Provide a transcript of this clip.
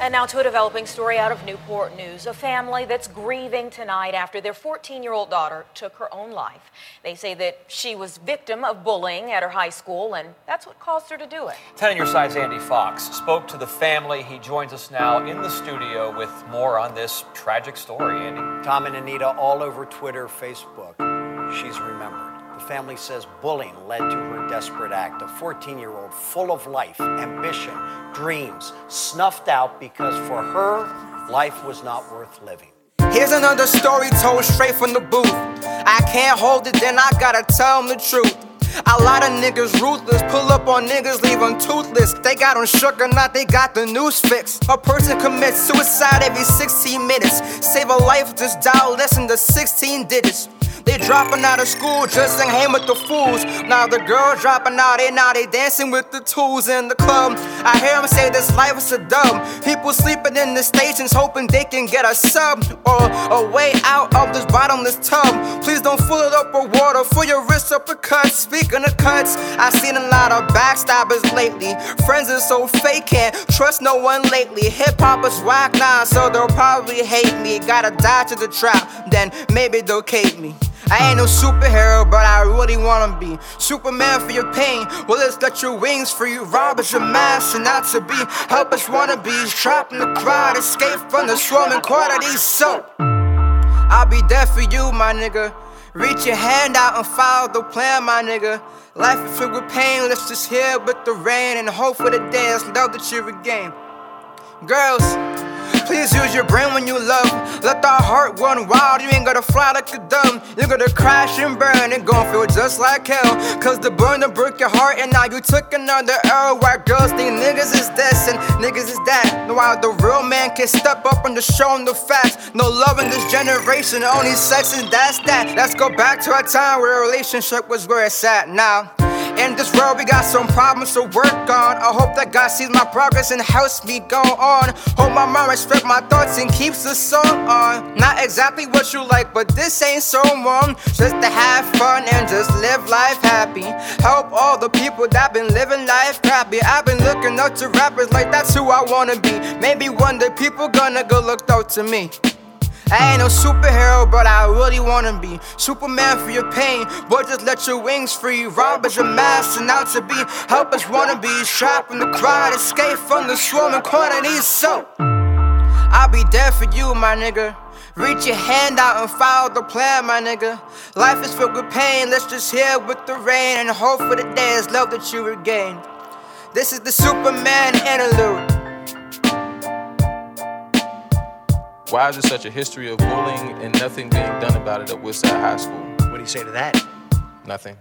And now to a developing story out of Newport News, a family that's grieving tonight after their 14-year-old daughter took her own life. They say that she was victim of bullying at her high school, and that's what caused her to do it. 10 on Your Side's Andy Fox spoke to the family. He joins us now in the studio with more on this tragic story, Andy. Tom and Anita all over Twitter, Facebook. She's remembered. The family says bullying led to her desperate act. A 14-year-old full of life, ambition, dreams, snuffed out because for her, life was not worth living. Here's another story told straight from the booth. I can't hold it, then I gotta tell them the truth. A lot of niggas ruthless, pull up on niggas, leave them toothless. They got on shook or not, they got the news fixed. A person commits suicide every 16 minutes. Save a life, just dial less than the 16 digits. They dropping out of school, just ain't hang with the fools. Now the girls dropping out, now they dancing with the tools in the club. I hear them say this life is so dumb. People sleeping in the stations, hoping they can get a sub or a way out of this bottomless tub. Please don't fill it up with water, fill your wrists up with cuts. Speaking of cuts, I've seen a lot of backstabbers lately. Friends are so fake, can't trust no one lately. Hip-hop is whack now, so they'll probably hate me. Gotta die to the trap, then maybe they'll cave me. I ain't no superhero, but I really wanna be Superman for your pain. Well, let's let your wings free. Rob us your mask and not to be. Help us wannabes, trapped in the crowd, escape from the swarming quantities. So I'll be there for you, my nigga. Reach your hand out and follow the plan, my nigga. Life is filled with pain, let's just heal with the rain and hope for the dance, love that you regain. Girls, please use your brain when you love. Let that heart run wild, you ain't gonna fly like a dove. You're gonna crash and burn and gon' feel just like hell. Cause the burn that broke your heart and now you took another L. Why girls think niggas is this and niggas is that. While the real man can step up and just show them the facts. No love in this generation, only sex and that's that. Let's go back to a time where a relationship was where it's at now. In this world, we got some problems to work on. I hope that God sees my progress and helps me go on. Hope my mom respects my thoughts and keeps the song on. Not exactly what you like, but this ain't so wrong. Just to have fun and just live life happy. Help all the people that been living life crappy. I've been looking up to rappers like that's who I wanna be. Maybe one day people gonna go look up to me. I ain't no superhero, but I really wanna be Superman for your pain, but just let your wings free. Rob us your mask and out to be. Help us wannabes, trapped in the crowd, escape from the swarming quantities. So I'll be there for you, my nigga. Reach your hand out and follow the plan, my nigga. Life is filled with pain, let's just heal with the rain and hope for the days love that you regain. This is the Superman interlude. Why is there such a history of bullying and nothing being done about it at Woodside High School? What do you say to that? Nothing.